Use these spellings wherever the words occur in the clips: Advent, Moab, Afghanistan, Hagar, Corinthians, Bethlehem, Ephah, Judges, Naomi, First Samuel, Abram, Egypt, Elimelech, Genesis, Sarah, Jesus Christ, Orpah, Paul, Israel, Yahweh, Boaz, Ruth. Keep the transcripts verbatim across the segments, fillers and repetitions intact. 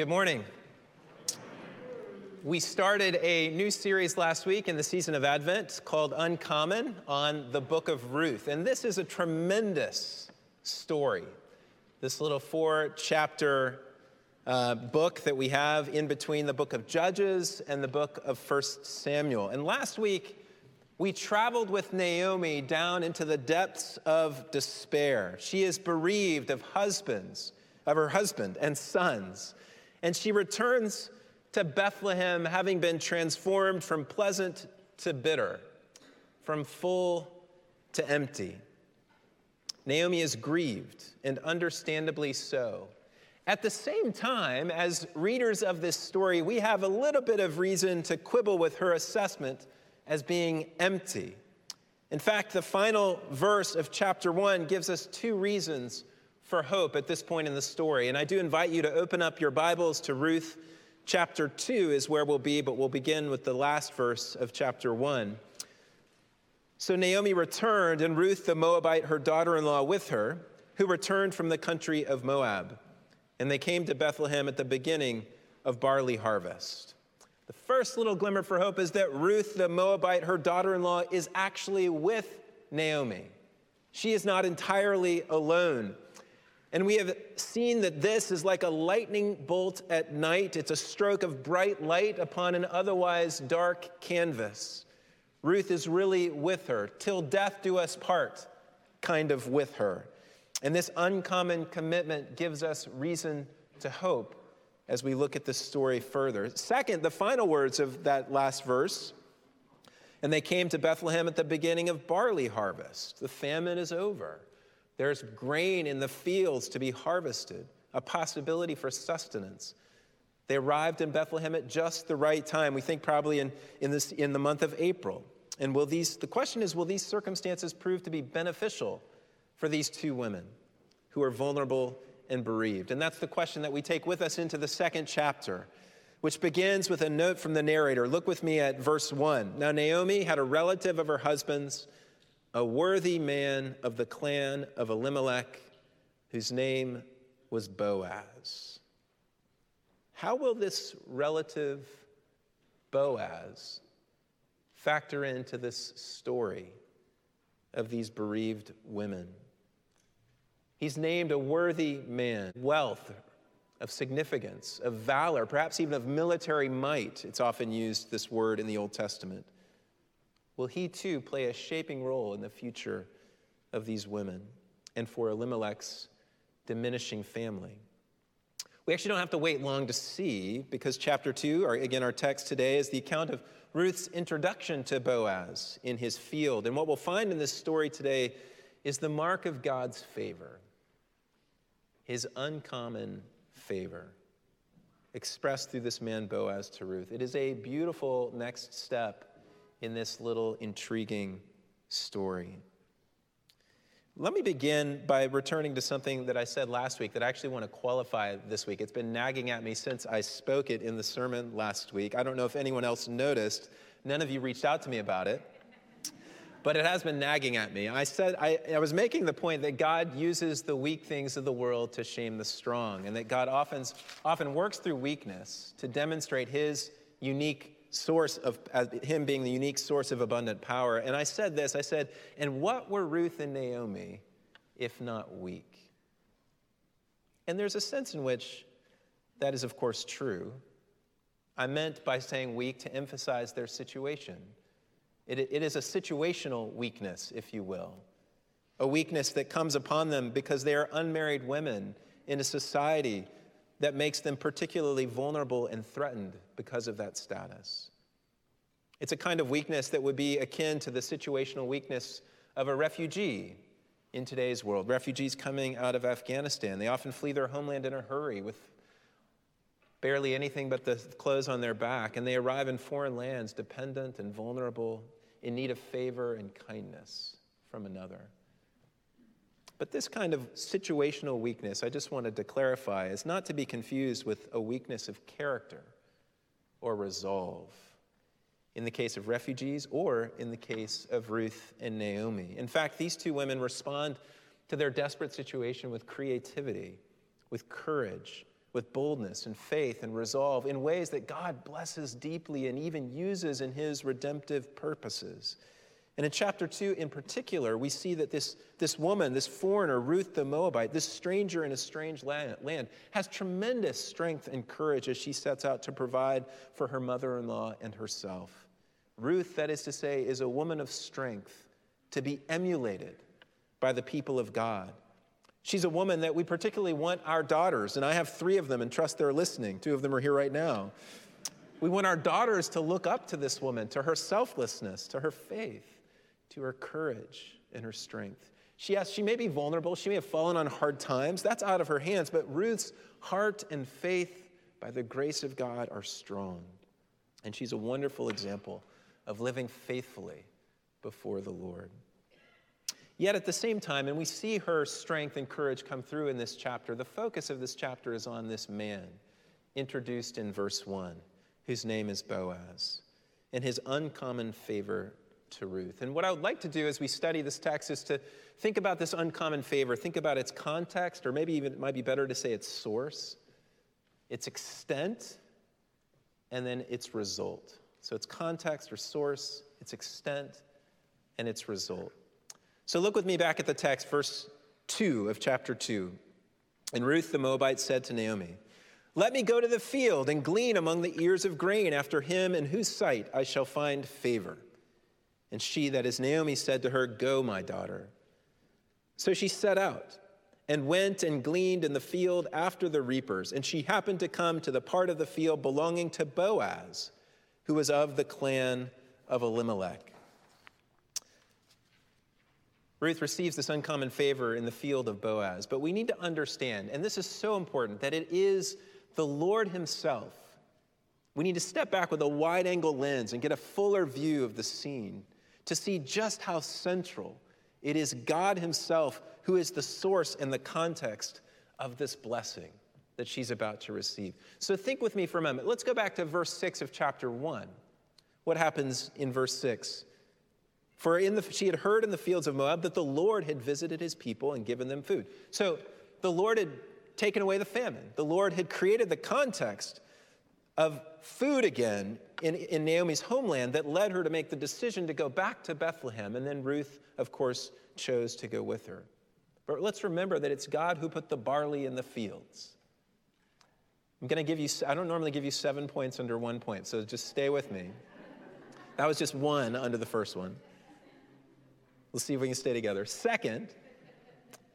Good morning. We started a new series last week in the season of Advent called Uncommon on the book of Ruth. And this is a tremendous story. This little four-chapter uh, book that we have in between the book of Judges and the book of First Samuel. And last week, we traveled with Naomi down into the depths of despair. She is bereaved of husbands, of her husband and sons. And she returns to Bethlehem, having been transformed from pleasant to bitter, from full to empty. Naomi is grieved, and understandably so. At the same time, as readers of this story, we have a little bit of reason to quibble with her assessment as being empty. In fact, the final verse of chapter one gives us two reasons for hope at this point in the story. And I do invite you to open up your Bibles to Ruth. Chapter two is where we'll be, but we'll begin with the last verse of chapter one. So Naomi returned, and Ruth the Moabite, her daughter-in-law, with her, who returned from the country of Moab. And they came to Bethlehem at the beginning of barley harvest. The first little glimmer for hope is that Ruth the Moabite, her daughter-in-law, is actually with Naomi. She is not entirely alone. And we have seen that this is like a lightning bolt at night. It's a stroke of bright light upon an otherwise dark canvas. Ruth is really with her, till death do us part, kind of with her. And this uncommon commitment gives us reason to hope as we look at this story further. Second, the final words of that last verse, and they came to Bethlehem at the beginning of barley harvest. The famine is over. There's grain in the fields to be harvested, a possibility for sustenance. They arrived in Bethlehem at just the right time. We think probably in, in, this, in the month of April. And will these? The question is, will these circumstances prove to be beneficial for these two women who are vulnerable and bereaved? And that's the question that we take with us into the second chapter, which begins with a note from the narrator. Look with me at verse one. Now Naomi had a relative of her husband's, a worthy man of the clan of Elimelech, whose name was Boaz. How will this relative Boaz factor into this story of these bereaved women? He's named a worthy man, wealth of significance, of valor, perhaps even of military might. It's often used, this word, in the Old Testament. Will he too play a shaping role in the future of these women and for Elimelech's diminishing family? We actually don't have to wait long to see, because chapter two, or again our text today, is the account of Ruth's introduction to Boaz in his field. And what we'll find in this story today is the mark of God's favor, his uncommon favor, expressed through this man Boaz to Ruth. It is a beautiful next step in this little intriguing story. Let me begin by returning to something that I said last week that I actually want to qualify this week. It's been nagging at me since I spoke it in the sermon last week. I don't know if anyone else noticed. None of you reached out to me about it, but it has been nagging at me. I said I, I was making the point that God uses the weak things of the world to shame the strong, and that God often, often works through weakness to demonstrate his unique source of uh, him being the unique source of abundant power. And I said this, I said, and what were Ruth and Naomi if not weak? And there's a sense in which that is, of course, true. I meant by saying weak to emphasize their situation. It, it is a situational weakness, if you will, a weakness that comes upon them because they are unmarried women in a society that makes them particularly vulnerable and threatened because of that status. It's a kind of weakness that would be akin to the situational weakness of a refugee in today's world. Refugees coming out of Afghanistan, they often flee their homeland in a hurry with barely anything but the clothes on their back, and they arrive in foreign lands dependent and vulnerable, in need of favor and kindness from another. But this kind of situational weakness, I just wanted to clarify, is not to be confused with a weakness of character or resolve in the case of refugees or in the case of Ruth and Naomi. In fact, these two women respond to their desperate situation with creativity, with courage, with boldness and faith and resolve in ways that God blesses deeply and even uses in his redemptive purposes. And in chapter two in particular, we see that this, this woman, this foreigner, Ruth the Moabite, this stranger in a strange land, land, has tremendous strength and courage as she sets out to provide for her mother-in-law and herself. Ruth, that is to say, is a woman of strength to be emulated by the people of God. She's a woman that we particularly want our daughters, and I have three of them and trust they're listening. Two of them are here right now. We want our daughters to look up to this woman, to her selflessness, to her faith, to her courage and her strength. She, yes, she may be vulnerable. She may have fallen on hard times. That's out of her hands. But Ruth's heart and faith, by the grace of God, are strong. And she's a wonderful example of living faithfully before the Lord. Yet at the same time, and we see her strength and courage come through in this chapter, the focus of this chapter is on this man introduced in verse one, whose name is Boaz, and his uncommon favor to Ruth. And what I would like to do as we study this text is to think about this uncommon favor, think about its context, or maybe even it might be better to say its source, its extent, and then its result. So its context or source, its extent, and its result. So look with me back at the text, verse two of chapter two. And Ruth the Moabite said to Naomi, "Let me go to the field and glean among the ears of grain after him in whose sight I shall find favor." And she, that is Naomi, said to her, "Go, my daughter." So she set out and went and gleaned in the field after the reapers. And she happened to come to the part of the field belonging to Boaz, who was of the clan of Elimelech. Ruth receives this uncommon favor in the field of Boaz, but we need to understand, and this is so important, that it is the Lord himself. We need to step back with a wide-angle lens and get a fuller view of the scene to see just how central it is God himself who is the source and the context of this blessing that she's about to receive. So think with me for a moment. Let's go back to verse six of chapter one. What happens in verse six? For in the, she had heard in the fields of Moab that the Lord had visited his people and given them food. So the Lord had taken away the famine. The Lord had created the context of food again in, in Naomi's homeland that led her to make the decision to go back to Bethlehem. And then Ruth, of course, chose to go with her. But let's remember that it's God who put the barley in the fields. I'm going to give you, I don't normally give you seven points under one point, so just stay with me. That was just one under the first one. Let's see if we can stay together. Second,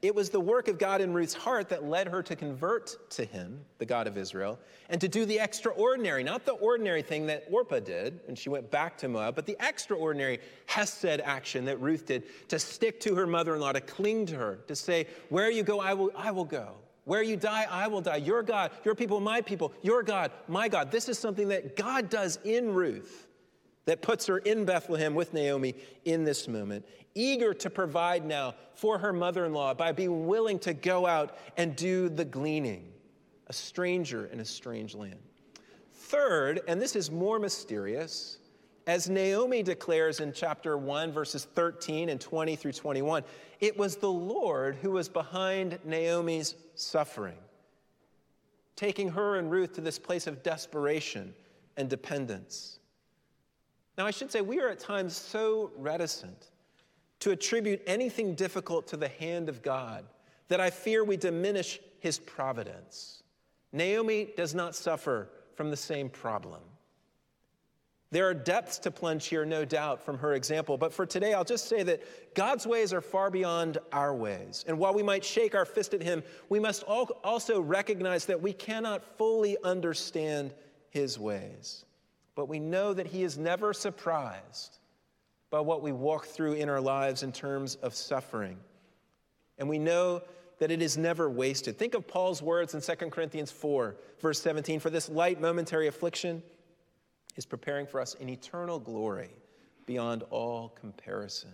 it was the work of God in Ruth's heart that led her to convert to him, the God of Israel, and to do the extraordinary, not the ordinary thing that Orpah did, and she went back to Moab, but the extraordinary hesed action that Ruth did to stick to her mother-in-law, to cling to her, to say, where you go, I will, I will go. Where you die, I will die. Your God, your people, my people, your God, my God. This is something that God does in Ruth that puts her in Bethlehem with Naomi in this moment, eager to provide now for her mother-in-law by being willing to go out and do the gleaning, a stranger in a strange land. Third, and this is more mysterious, as Naomi declares in chapter one, verses thirteen and twenty through twenty-one, it was the Lord who was behind Naomi's suffering, taking her and Ruth to this place of desperation and dependence. Now, I should say we are at times so reticent to attribute anything difficult to the hand of God that I fear we diminish his providence. Naomi does not suffer from the same problem. There are depths to plunge here, no doubt, from her example. But for today, I'll just say that God's ways are far beyond our ways. And while we might shake our fist at him, we must also recognize that we cannot fully understand his ways. But we know that he is never surprised by what we walk through in our lives in terms of suffering. And we know that it is never wasted. Think of Paul's words in Second Corinthians four, verse seventeen, "For this light momentary affliction is preparing for us an eternal glory beyond all comparison."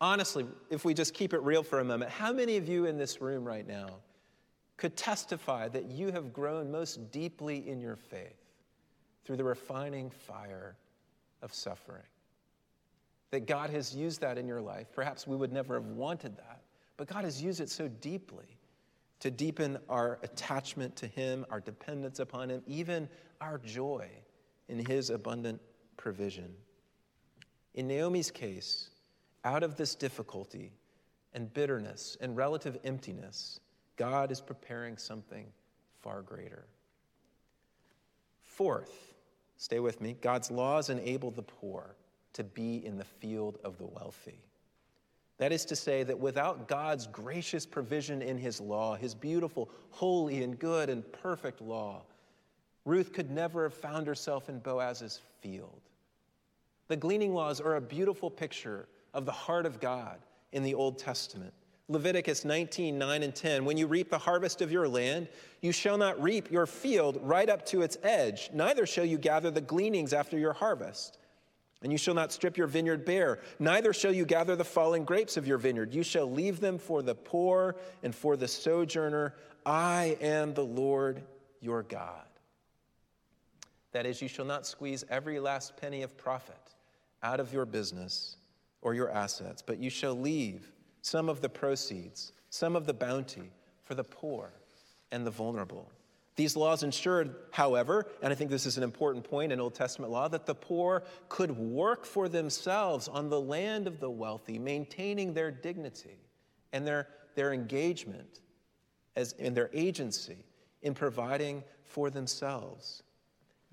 Honestly, if we just keep it real for a moment, how many of you in this room right now could testify that you have grown most deeply in your faith through the refining fire of suffering? That God has used that in your life. Perhaps we would never have wanted that, but God has used it so deeply to deepen our attachment to him, our dependence upon him, even our joy in his abundant provision. In Naomi's case, out of this difficulty and bitterness and relative emptiness, God is preparing something far greater. Fourth, stay with me, God's laws enable the poor to be in the field of the wealthy. That is to say that without God's gracious provision in his law, his beautiful, holy, and good and perfect law, Ruth could never have found herself in Boaz's field. The gleaning laws are a beautiful picture of the heart of God in the Old Testament. Leviticus nineteen, nine and ten, when you reap the harvest of your land, you shall not reap your field right up to its edge, neither shall you gather the gleanings after your harvest. And you shall not strip your vineyard bare, neither shall you gather the fallen grapes of your vineyard. You shall leave them for the poor and for the sojourner. I am the Lord your God. That is, you shall not squeeze every last penny of profit out of your business or your assets, but you shall leave some of the proceeds, some of the bounty for the poor and the vulnerable. These laws ensured, however, and I think this is an important point in Old Testament law, that the poor could work for themselves on the land of the wealthy, maintaining their dignity and their, their engagement as in their agency in providing for themselves.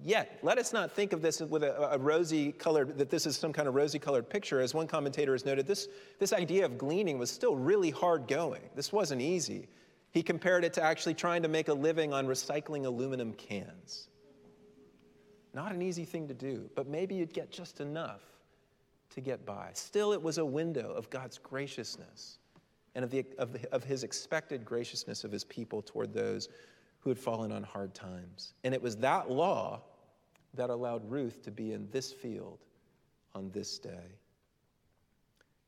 Yet, let us not think of this with a, a rosy-colored, that this is some kind of rosy-colored picture. As one commentator has noted, this, this idea of gleaning was still really hard going. This wasn't easy. He compared it to actually trying to make a living on recycling aluminum cans. Not an easy thing to do, but maybe you'd get just enough to get by. Still, it was a window of God's graciousness and of, the, of, the, of his expected graciousness of his people toward those who had fallen on hard times. And it was that law that allowed Ruth to be in this field on this day.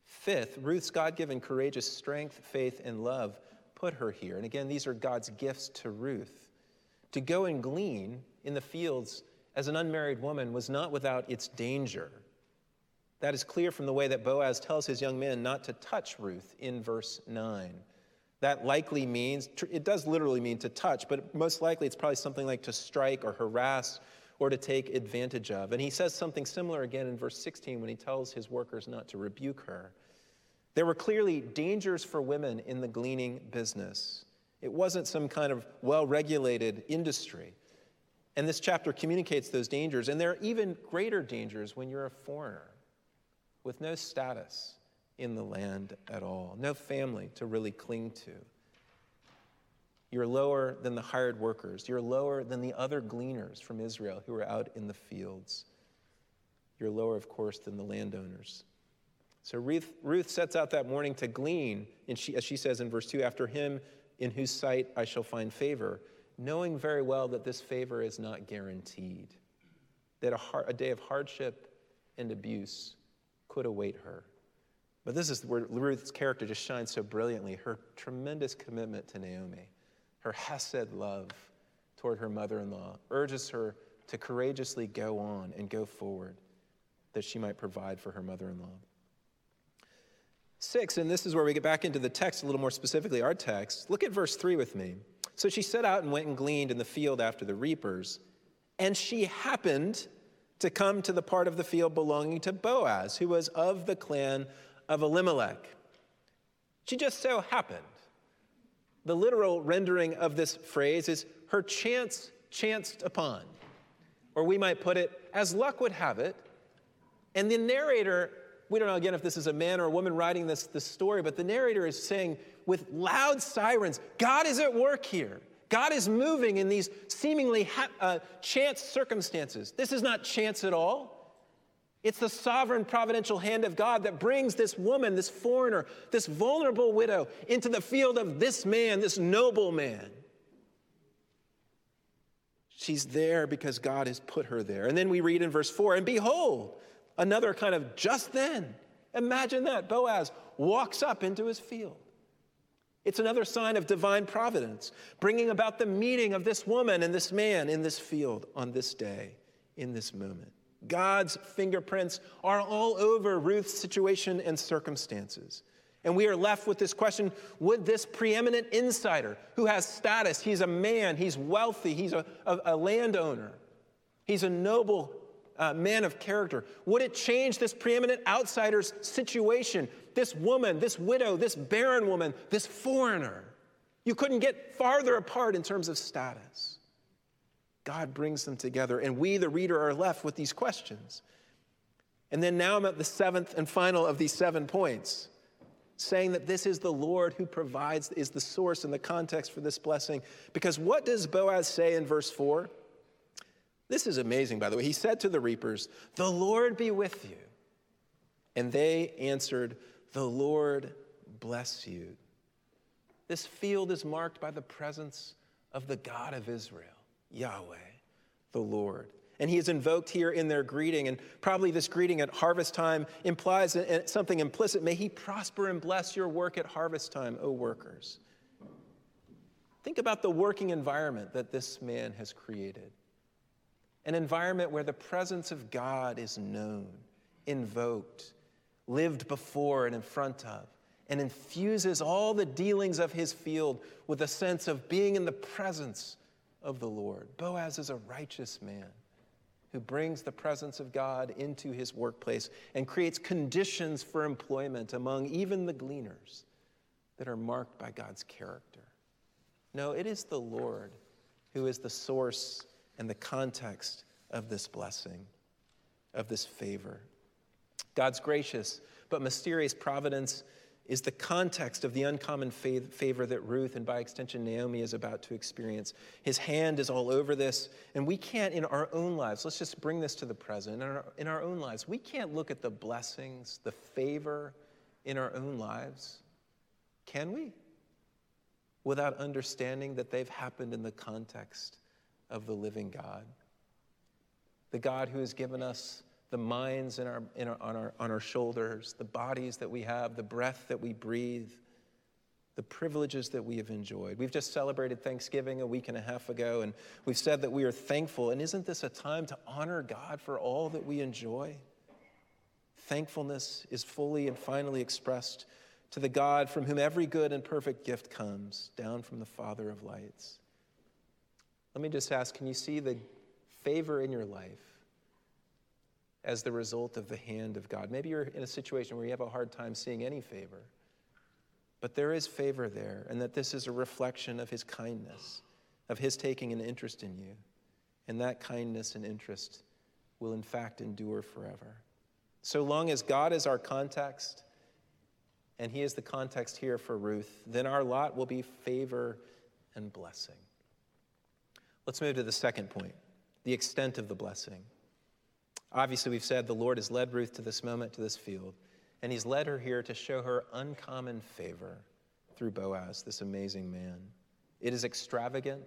Fifth, Ruth's God-given courageous strength, faith, and love put her here. And again, these are God's gifts to Ruth. To go and glean in the fields as an unmarried woman was not without its danger. That is clear from the way that Boaz tells his young men not to touch Ruth in verse nine. That likely means, it does literally mean to touch, but most likely it's probably something like to strike or harass or to take advantage of. And he says something similar again in verse sixteen when he tells his workers not to rebuke her. There were clearly dangers for women in the gleaning business. It wasn't some kind of well-regulated industry. And this chapter communicates those dangers. And there are even greater dangers when you're a foreigner with no status in the land at all, no family to really cling to. You're lower than the hired workers. You're lower than the other gleaners from Israel who were out in the fields. You're lower, of course, than the landowners. So Ruth, Ruth sets out that morning to glean, and she, as she says in verse two, after him in whose sight I shall find favor, knowing very well that this favor is not guaranteed, that a, hard, a day of hardship and abuse could await her. But this is where Ruth's character just shines so brilliantly, her tremendous commitment to Naomi, her chesed love toward her mother-in-law urges her to courageously go on and go forward that she might provide for her mother-in-law. Six, and this is where we get back into the text a little more specifically, our text. Look at verse three with me. So she set out and went and gleaned in the field after the reapers, and she happened to come to the part of the field belonging to Boaz, who was of the clan of Elimelech. She just so happened. The literal rendering of this phrase is her chance chanced upon, or we might put it as luck would have it, and the narrator, we don't know, again, if this is a man or a woman writing this, this story, but the narrator is saying with loud sirens, God is at work here. God is moving in these seemingly ha- uh, chance circumstances. This is not chance at all. It's the sovereign providential hand of God that brings this woman, this foreigner, this vulnerable widow into the field of this man, this noble man. She's there because God has put her there. And then we read in verse four, and behold, another kind of just then. Imagine that. Boaz walks up into his field. It's another sign of divine providence, bringing about the meeting of this woman and this man in this field on this day, in this moment. God's fingerprints are all over Ruth's situation and circumstances. And we are left with this question, would this preeminent insider who has status, he's a man, he's wealthy, he's a, a, a landowner, he's a noble uh, man of character, would it change this preeminent outsider's situation? This woman, this widow, this barren woman, this foreigner. You couldn't get farther apart in terms of status. God brings them together, and we, the reader, are left with these questions. And then now I'm at the seventh and final of these seven points, saying that this is the Lord who provides, is the source and the context for this blessing. Because what does Boaz say in verse four? This is amazing, by the way. He said to the reapers, "The Lord be with you." And they answered, "The Lord bless you." This field is marked by the presence of the God of Israel, Yahweh, the Lord. And he is invoked here in their greeting, and probably this greeting at harvest time implies something implicit. May he prosper and bless your work at harvest time, O workers. Think about the working environment that this man has created. An environment where the presence of God is known, invoked, lived before and in front of, and infuses all the dealings of his field with a sense of being in the presence of the Lord. Boaz is a righteous man who brings the presence of God into his workplace and creates conditions for employment among even the gleaners that are marked by God's character. No, it is the Lord who is the source and the context of this blessing, of this favor. God's gracious but mysterious providence is the context of the uncommon favor that Ruth and by extension Naomi is about to experience. His hand is all over this, and we can't in our own lives, let's just bring this to the present, in our, in our own lives, we can't look at the blessings, the favor in our own lives, can we? Without understanding that they've happened in the context of the living God. The God who has given us the minds in our, in our, on, our, on our shoulders, the bodies that we have, the breath that we breathe, the privileges that we have enjoyed. We've just celebrated Thanksgiving a week and a half ago, and we've said that we are thankful. And isn't this a time to honor God for all that we enjoy? Thankfulness is fully and finally expressed to the God from whom every good and perfect gift comes, down from the Father of lights. Let me just ask, can you see the favor in your life as the result of the hand of God? Maybe you're in a situation where you have a hard time seeing any favor, but there is favor there, and that this is a reflection of his kindness, of his taking an interest in you, and that kindness and interest will in fact endure forever. So long as God is our context, and he is the context here for Ruth, then our lot will be favor and blessing. Let's move to the second point, the extent of the blessing. Obviously, we've said the Lord has led Ruth to this moment, to this field, and he's led her here to show her uncommon favor through Boaz, this amazing man. It is extravagant,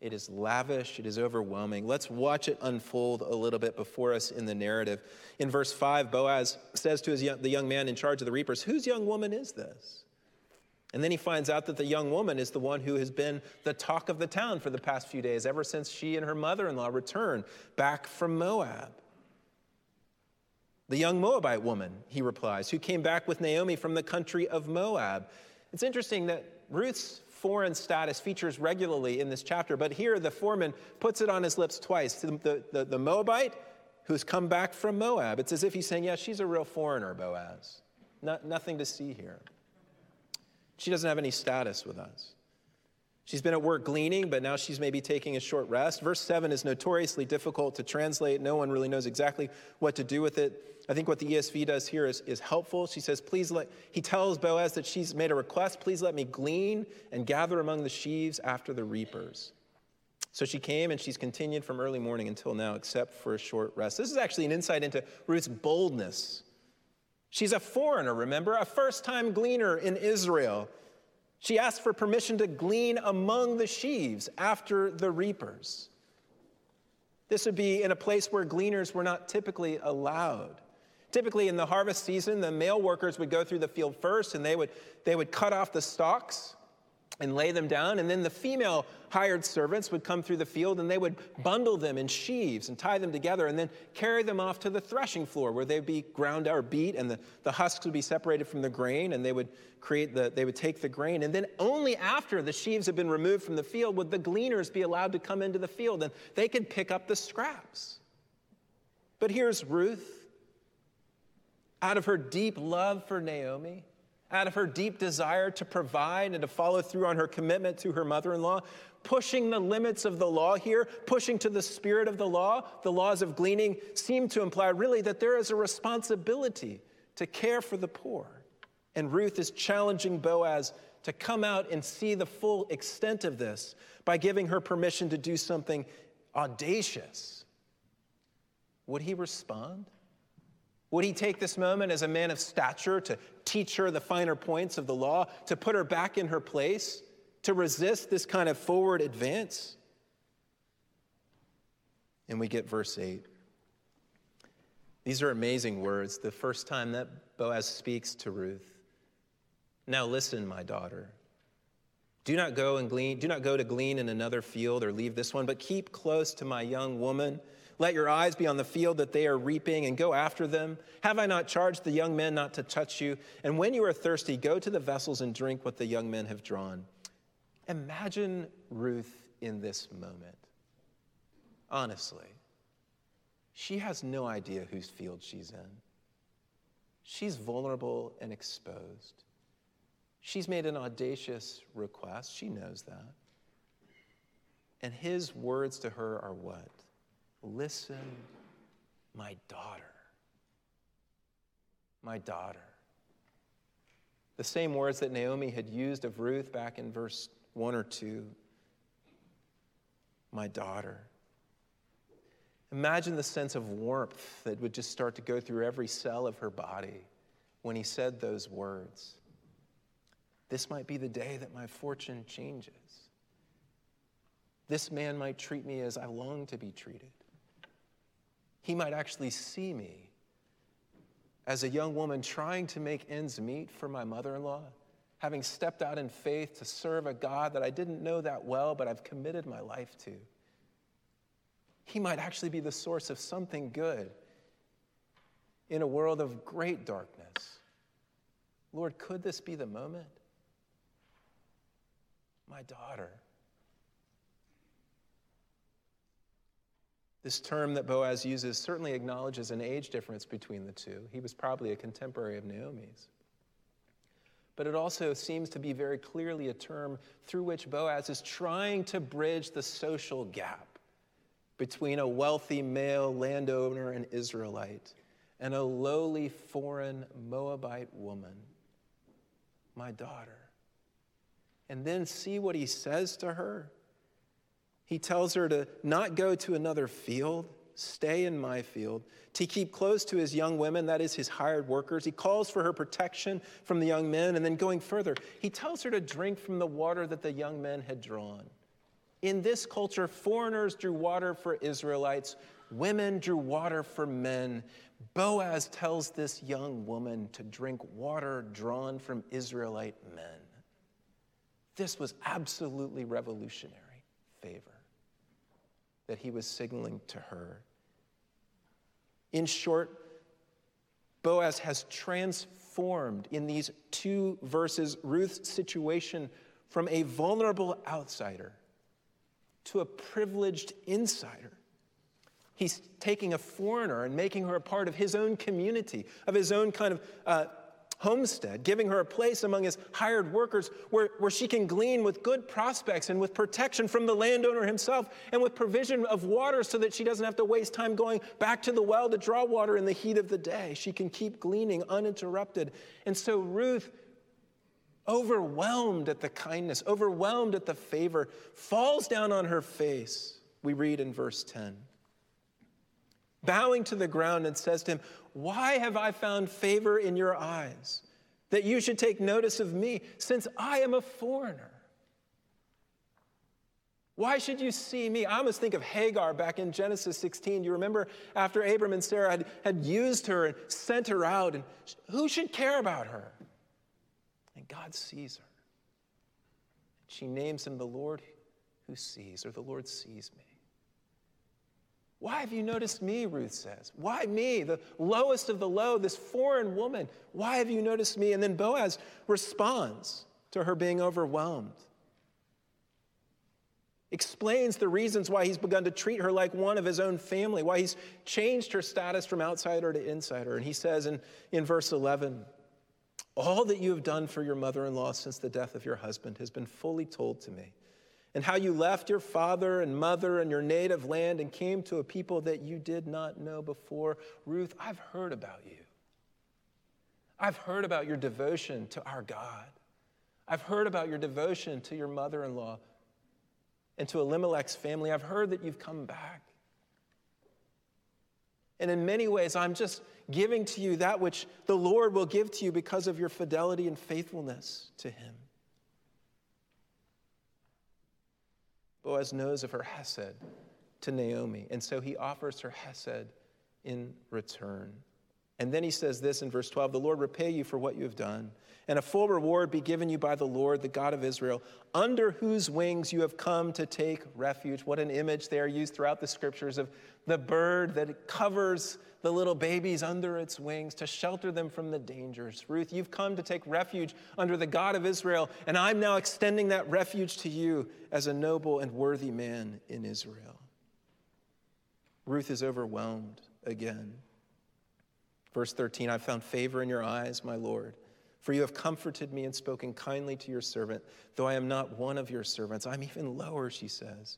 it is lavish, it is overwhelming. Let's watch it unfold a little bit before us in the narrative. In verse five, Boaz says to his young, the young man in charge of the reapers, "Whose young woman is this?" And then he finds out that the young woman is the one who has been the talk of the town for the past few days, ever since she and her mother-in-law returned back from Moab. "The young Moabite woman," he replies, "who came back with Naomi from the country of Moab." It's interesting that Ruth's foreign status features regularly in this chapter, but here the foreman puts it on his lips twice. The, the, the Moabite who's come back from Moab. It's as if he's saying, yeah, she's a real foreigner, Boaz. Not, nothing to see here. She doesn't have any status with us. She's been at work gleaning, but now she's maybe taking a short rest. Verse seven is notoriously difficult to translate. No one really knows exactly what to do with it. I think what the E S V does here is, is helpful. She says, please let, he tells Boaz that she's made a request, please let me glean and gather among the sheaves after the reapers. So she came and she's continued from early morning until now, except for a short rest. This is actually an insight into Ruth's boldness. She's a foreigner, remember, a first-time gleaner in Israel. She asked for permission to glean among the sheaves after the reapers. This would be in a place where gleaners were not typically allowed. Typically in the harvest season, the male workers would go through the field first and they would, they would cut off the stalks and lay them down. And then the female hired servants would come through the field, and they would bundle them in sheaves and tie them together and then carry them off to the threshing floor, where they'd be ground or beat, and the, the husks would be separated from the grain, and they would create the, they would take the grain. And then only after the sheaves had been removed from the field would the gleaners be allowed to come into the field, and they could pick up the scraps. But here's Ruth. Out of her deep love for Naomi, out of her deep desire to provide and to follow through on her commitment to her mother-in-law, pushing the limits of the law here, pushing to the spirit of the law, the laws of gleaning seem to imply really that there is a responsibility to care for the poor. And Ruth is challenging Boaz to come out and see the full extent of this by giving her permission to do something audacious. Would he respond? Would he take this moment as a man of stature to teach her the finer points of the law, to put her back in her place, to resist this kind of forward advance? And we get verse eight. These are amazing words, the first time that Boaz speaks to Ruth. Now listen, my daughter. Do not go and glean, do not go to glean in another field or leave this one, but keep close to my young woman. Let your eyes be on the field that they are reaping, and go after them. Have I not charged the young men not to touch you? And when you are thirsty, go to the vessels and drink what the young men have drawn. Imagine Ruth in this moment. Honestly, she has no idea whose field she's in. She's vulnerable and exposed. She's made an audacious request. She knows that. And his words to her are what? Listen, my daughter, my daughter. The same words that Naomi had used of Ruth back in verse one or two. My daughter. Imagine the sense of warmth that would just start to go through every cell of her body when he said those words. This might be the day that my fortune changes. This man might treat me as I long to be treated. He might actually see me as a young woman trying to make ends meet for my mother-in-law, having stepped out in faith to serve a God that I didn't know that well, but I've committed my life to. He might actually be the source of something good in a world of great darkness. Lord, could this be the moment? My daughter. This term that Boaz uses certainly acknowledges an age difference between the two. He was probably a contemporary of Naomi's. But it also seems to be very clearly a term through which Boaz is trying to bridge the social gap between a wealthy male landowner and Israelite and a lowly foreign Moabite woman, my daughter. And then see what he says to her. He tells her to not go to another field, stay in my field, to keep close to his young women, that is his hired workers. He calls for her protection from the young men, and then going further, he tells her to drink from the water that the young men had drawn. In this culture, foreigners drew water for Israelites, women drew water for men. Boaz tells this young woman to drink water drawn from Israelite men. This was absolutely revolutionary favor that he was signaling to her. In short, Boaz has transformed in these two verses Ruth's situation from a vulnerable outsider to a privileged insider. He's taking a foreigner and making her a part of his own community, of his own kind of uh, homestead, giving her a place among his hired workers where, where she can glean with good prospects and with protection from the landowner himself and with provision of water so that she doesn't have to waste time going back to the well to draw water in the heat of the day. She can keep gleaning uninterrupted. And so Ruth, overwhelmed at the kindness, overwhelmed at the favor, falls down on her face, we read in verse ten, bowing to the ground and says to him, why have I found favor in your eyes, that you should take notice of me, since I am a foreigner? Why should you see me? I almost think of Hagar back in Genesis sixteen. You remember after Abram and Sarah had, had used her and sent her out, and who should care about her? And God sees her. She names him the Lord who sees, or the Lord sees me. Why have you noticed me, Ruth says. Why me, the lowest of the low, this foreign woman? Why have you noticed me? And then Boaz responds to her being overwhelmed. Explains the reasons why he's begun to treat her like one of his own family, why he's changed her status from outsider to insider. And he says in, in verse eleven, all that you have done for your mother-in-law since the death of your husband has been fully told to me. And how you left your father and mother and your native land and came to a people that you did not know before. Ruth, I've heard about you. I've heard about your devotion to our God. I've heard about your devotion to your mother-in-law and to Elimelech's family. I've heard that you've come back. And in many ways, I'm just giving to you that which the Lord will give to you because of your fidelity and faithfulness to him. Boaz knows of her hesed to Naomi, and so he offers her hesed in return. And then he says this in verse twelve, the Lord repay you for what you have done, and a full reward be given you by the Lord, the God of Israel, under whose wings you have come to take refuge. What an image there used throughout the scriptures of the bird that covers the little babies under its wings to shelter them from the dangers. Ruth, you've come to take refuge under the God of Israel, and I'm now extending that refuge to you as a noble and worthy man in Israel. Ruth is overwhelmed again. Verse thirteen, I found favor in your eyes, my Lord, for you have comforted me and spoken kindly to your servant, though I am not one of your servants. I'm even lower, she says.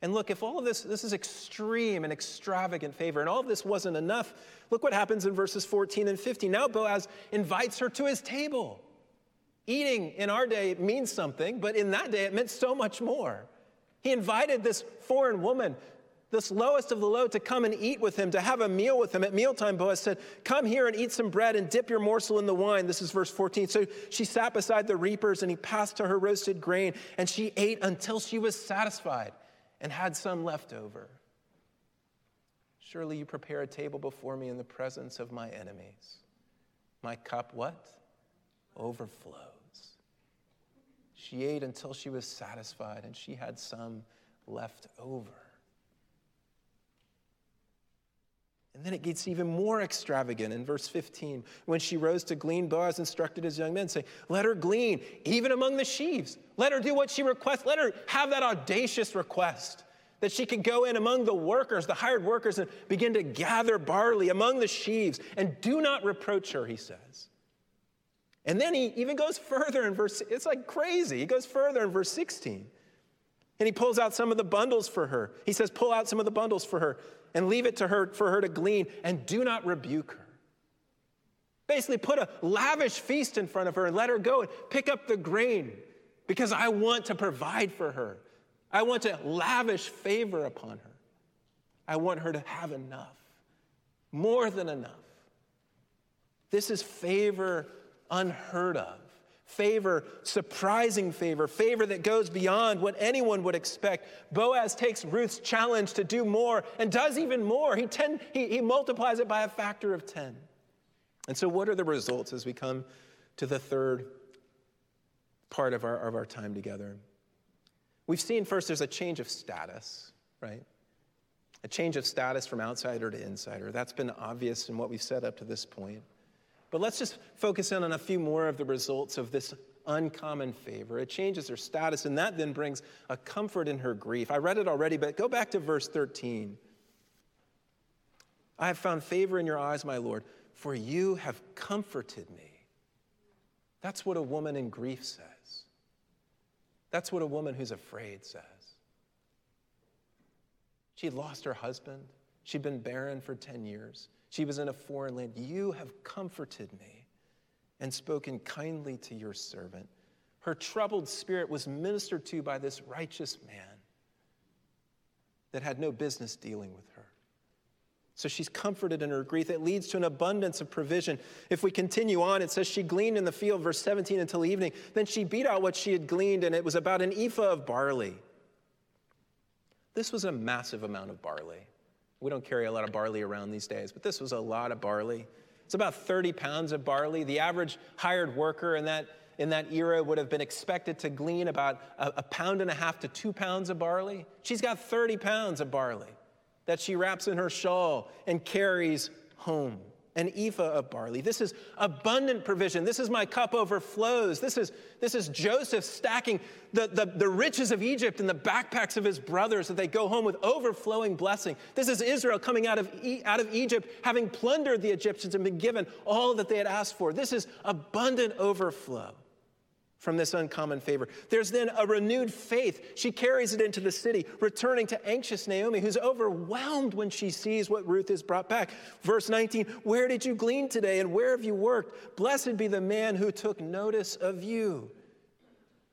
And look, if all of this, this is extreme and extravagant favor, and all of this wasn't enough, look what happens in verses fourteen and fifteen. Now Boaz invites her to his table. Eating in our day, it means something, but in that day, it meant so much more. He invited this foreign woman, this lowest of the low, to come and eat with him, to have a meal with him. At mealtime, Boaz said, come here and eat some bread and dip your morsel in the wine. This is verse fourteen. So she sat beside the reapers, and he passed to her roasted grain, and she ate until she was satisfied and had some left over. Surely you prepare a table before me in the presence of my enemies. My cup, what? Overflows. She ate until she was satisfied, and she had some left over. And then it gets even more extravagant in verse fifteen. When she rose to glean, Boaz instructed his young men, saying, let her glean, even among the sheaves. Let her do what she requests. Let her have that audacious request that she could go in among the workers, the hired workers, and begin to gather barley among the sheaves. And do not reproach her, he says. And then he even goes further in verse, it's like crazy. He goes further in verse sixteen. And he pulls out some of the bundles for her. He says, pull out some of the bundles for her. And leave it to her for her to glean, and do not rebuke her. Basically, put a lavish feast in front of her and let her go and pick up the grain, because I want to provide for her. I want to lavish favor upon her. I want her to have enough, more than enough. This is favor unheard of. Favor, surprising favor, favor that goes beyond what anyone would expect. Boaz takes Ruth's challenge to do more and does even more. He, ten, he, he multiplies it by a factor of ten. And so what are the results as we come to the third part of our, of our time together? We've seen first there's a change of status, right? A change of status from outsider to insider. That's been obvious in what we've said up to this point. But let's just focus in on a few more of the results of this uncommon favor. It changes her status, and that then brings a comfort in her grief. I read it already, but go back to verse thirteen. I have found favor in your eyes, my Lord, for you have comforted me. That's what a woman in grief says. That's what a woman who's afraid says. She'd lost her husband. She'd been barren for ten years. She was in a foreign land. You have comforted me and spoken kindly to your servant. Her troubled spirit was ministered to by this righteous man that had no business dealing with her. So she's comforted in her grief. It leads to an abundance of provision. If we continue on, it says she gleaned in the field, verse seventeen, until evening. Then she beat out what she had gleaned, and it was about an ephah of barley. This was a massive amount of barley. We don't carry a lot of barley around these days, but this was a lot of barley. It's about thirty pounds of barley. The average hired worker in that in that era would have been expected to glean about a, a pound and a half to two pounds of barley, she's got thirty pounds of barley that she wraps in her shawl and carries home. An ephah of barley. This is abundant provision. This is my cup overflows. This is, this is Joseph stacking the, the, the riches of Egypt in the backpacks of his brothers that they go home with overflowing blessing. This is Israel coming out of, e- out of Egypt, having plundered the Egyptians and been given all that they had asked for. This is abundant overflow from this uncommon favor. There's then a renewed faith. She carries it into the city, returning to anxious Naomi, who's overwhelmed when she sees what Ruth has brought back. Verse nineteen, where did you glean today and where have you worked? Blessed be the man who took notice of you.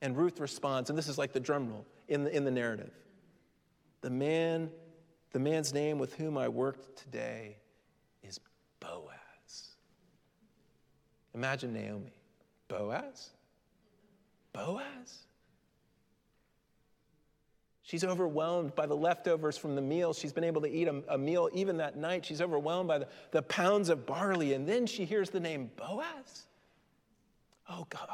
And Ruth responds, and this is like the drum roll in the, in the narrative. The man, the man's name with whom I worked today is Boaz. Imagine Naomi, Boaz? Boaz? She's overwhelmed by the leftovers from the meal. She's been able to eat a, a meal even that night. She's overwhelmed by the, the pounds of barley. And then she hears the name Boaz. Oh God,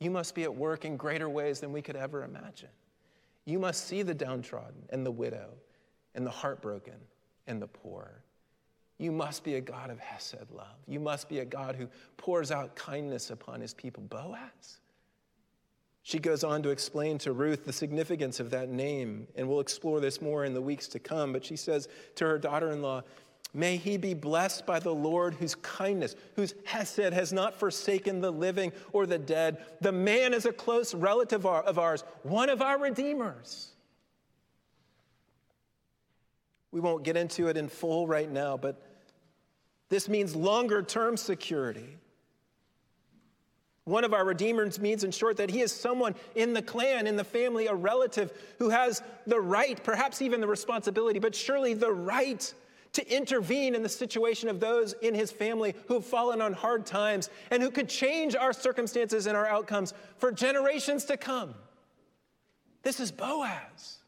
you must be at work in greater ways than we could ever imagine. You must see the downtrodden and the widow and the heartbroken and the poor. You must be a God of hesed love. You must be a God who pours out kindness upon his people. Boaz. She goes on to explain to Ruth the significance of that name, and we'll explore this more in the weeks to come, but she says to her daughter-in-law, may he be blessed by the Lord whose kindness, whose hesed has not forsaken the living or the dead. The man is a close relative of ours, one of our redeemers. We won't get into it in full right now, but this means longer-term security. One of our redeemers means, in short, that he is someone in the clan, in the family, a relative who has the right, perhaps even the responsibility, but surely the right to intervene in the situation of those in his family who have fallen on hard times and who could change our circumstances and our outcomes for generations to come. This is Boaz.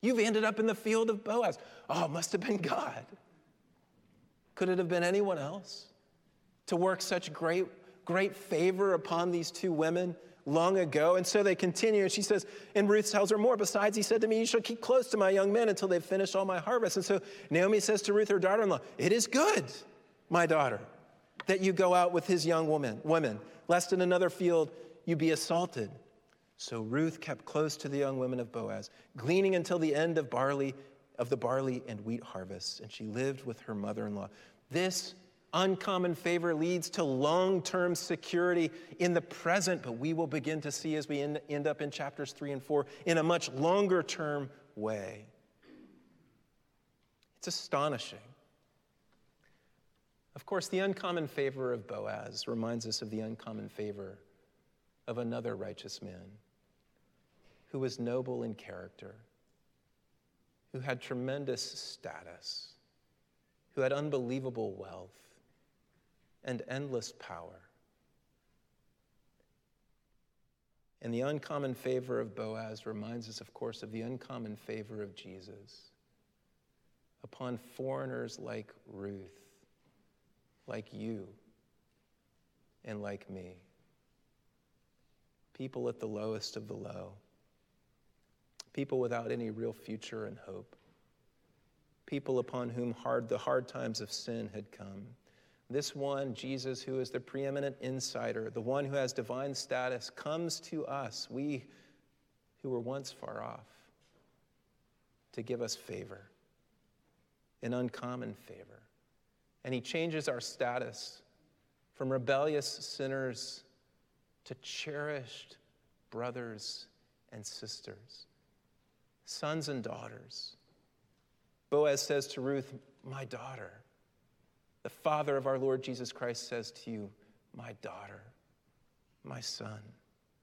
You've ended up in the field of Boaz. Oh, it must have been God. Could it have been anyone else to work such great great favor upon these two women long ago? And so they continue, and she says, and Ruth tells her more. Besides, he said to me, you shall keep close to my young men until they've finished all my harvest. And so Naomi says to Ruth, her daughter-in-law, it is good, my daughter, that you go out with his young woman, women, lest in another field you be assaulted. So Ruth kept close to the young women of Boaz, gleaning until the end of barley, of the barley and wheat harvests. And she lived with her mother-in-law. This uncommon favor leads to long-term security in the present, but we will begin to see as we end up in chapters three and four in a much longer-term way. It's astonishing. Of course, the uncommon favor of Boaz reminds us of the uncommon favor of another righteous man who was noble in character, who had tremendous status, who had unbelievable wealth and endless power. And the uncommon favor of Boaz reminds us, of course, of the uncommon favor of Jesus upon foreigners like Ruth, like you, and like me. People at the lowest of the low. People without any real future and hope. People upon whom hard the hard times of sin had come. This one, Jesus, who is the preeminent insider, the one who has divine status, comes to us, we who were once far off, to give us favor, an uncommon favor. And he changes our status from rebellious sinners to cherished brothers and sisters, sons and daughters. Boaz says to Ruth, my daughter. The Father of our Lord Jesus Christ says to you, my daughter, my son.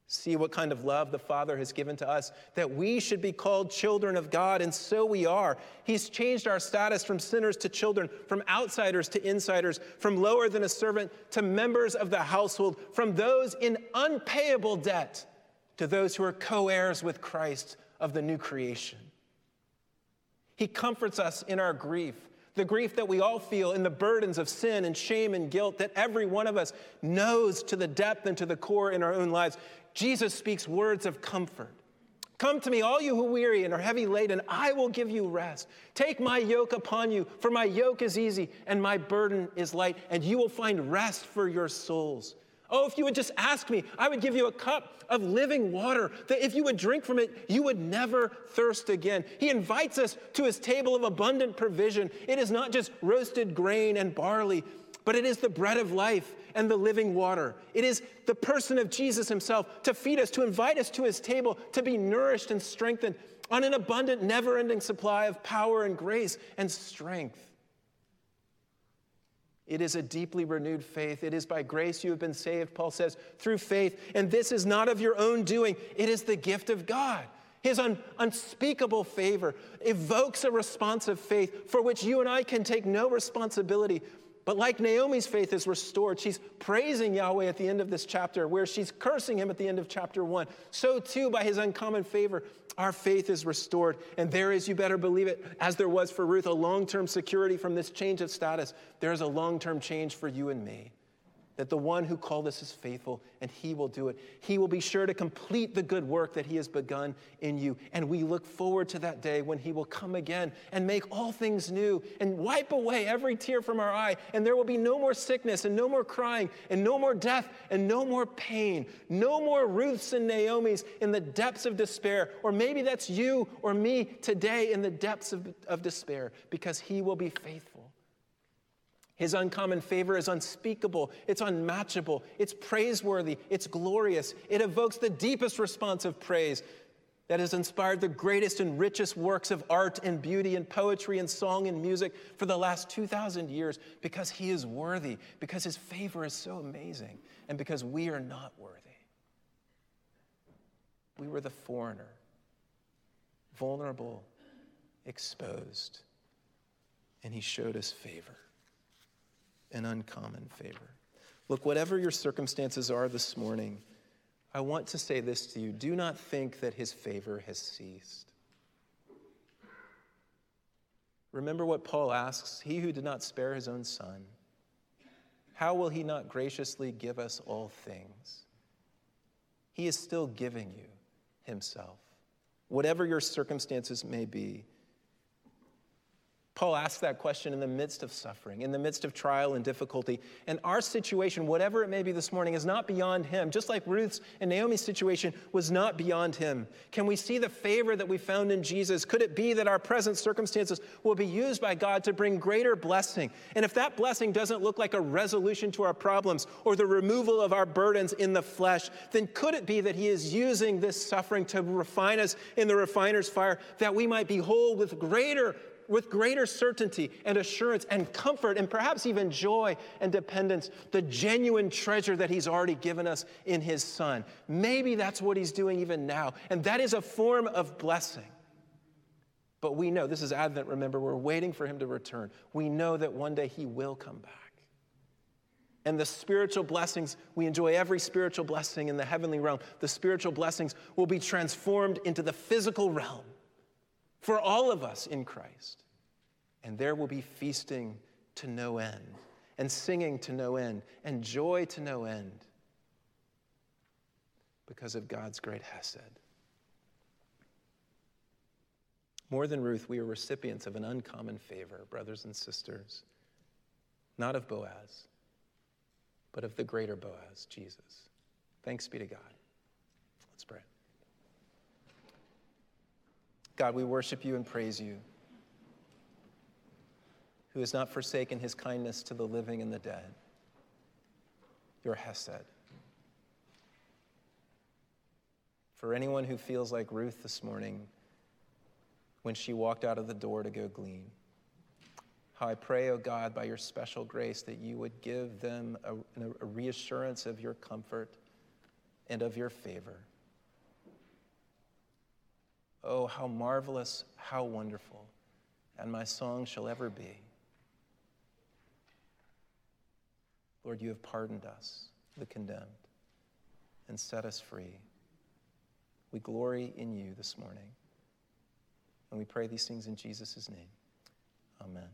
See what kind of love the Father has given to us, that we should be called children of God, and so we are. He's changed our status from sinners to children, from outsiders to insiders, from lower than a servant to members of the household, from those in unpayable debt to those who are co-heirs with Christ of the new creation. He comforts us in our grief, the grief that we all feel and the burdens of sin and shame and guilt that every one of us knows to the depth and to the core in our own lives, Jesus speaks words of comfort. Come to me, all you who weary and are heavy laden, I will give you rest. Take my yoke upon you, for my yoke is easy and my burden is light, and you will find rest for your souls. Oh, if you would just ask me, I would give you a cup of living water, that if you would drink from it, you would never thirst again. He invites us to his table of abundant provision. It is not just roasted grain and barley, but it is the bread of life and the living water. It is the person of Jesus himself to feed us, to invite us to his table, to be nourished and strengthened on an abundant, never-ending supply of power and grace and strength. It is a deeply renewed faith. It is by grace you have been saved, Paul says, through faith. And this is not of your own doing. It is the gift of God. His un- unspeakable favor evokes a response of faith for which you and I can take no responsibility. But like Naomi's faith is restored, she's praising Yahweh at the end of this chapter, where she's cursing him at the end of chapter one. So too, by his uncommon favor, our faith is restored. And there is, you better believe it, as there was for Ruth, a long-term security from this change of status. There is a long-term change for you and me, that the one who called us is faithful, and he will do it. He will be sure to complete the good work that he has begun in you. And we look forward to that day when he will come again and make all things new and wipe away every tear from our eye. And there will be no more sickness and no more crying and no more death and no more pain. No more Ruths and Naomis in the depths of despair. Or maybe that's you or me today in the depths of, of despair, because he will be faithful. His uncommon favor is unspeakable, it's unmatchable, it's praiseworthy, it's glorious. It evokes the deepest response of praise that has inspired the greatest and richest works of art and beauty and poetry and song and music for the last two thousand years, because he is worthy, because his favor is so amazing, and because we are not worthy. We were the foreigner, vulnerable, exposed, and he showed us favor. An uncommon favor. Look, whatever your circumstances are this morning, I want to say this to you. Do not think that his favor has ceased. Remember what Paul asks, he who did not spare his own son, how will he not graciously give us all things? He is still giving you himself, whatever your circumstances may be. Paul asks that question in the midst of suffering, in the midst of trial and difficulty. And our situation, whatever it may be this morning, is not beyond him, just like Ruth's and Naomi's situation was not beyond him. Can we see the favor that we found in Jesus? Could it be that our present circumstances will be used by God to bring greater blessing? And if that blessing doesn't look like a resolution to our problems or the removal of our burdens in the flesh, then could it be that he is using this suffering to refine us in the refiner's fire, that we might be whole with greater with greater certainty and assurance and comfort and perhaps even joy and dependence, the genuine treasure that he's already given us in his son. Maybe that's what he's doing even now, and that is a form of blessing. But we know, this is Advent, remember, we're waiting for him to return. We know that one day he will come back. And the spiritual blessings, we enjoy every spiritual blessing in the heavenly realm. The spiritual blessings will be transformed into the physical realm for all of us in Christ. And there will be feasting to no end, and singing to no end, and joy to no end, because of God's great hesed. More than Ruth, we are recipients of an uncommon favor, brothers and sisters, not of Boaz, but of the greater Boaz, Jesus. Thanks be to God. Let's pray. God, we worship you and praise you, who has not forsaken his kindness to the living and the dead, your hesed. For anyone who feels like Ruth this morning when she walked out of the door to go glean, how I pray, O God, by your special grace, that you would give them a, a reassurance of your comfort and of your favor. Oh, how marvelous, how wonderful, and my song shall ever be. Lord, you have pardoned us, the condemned, and set us free. We glory in you this morning, and we pray these things in Jesus' name. Amen.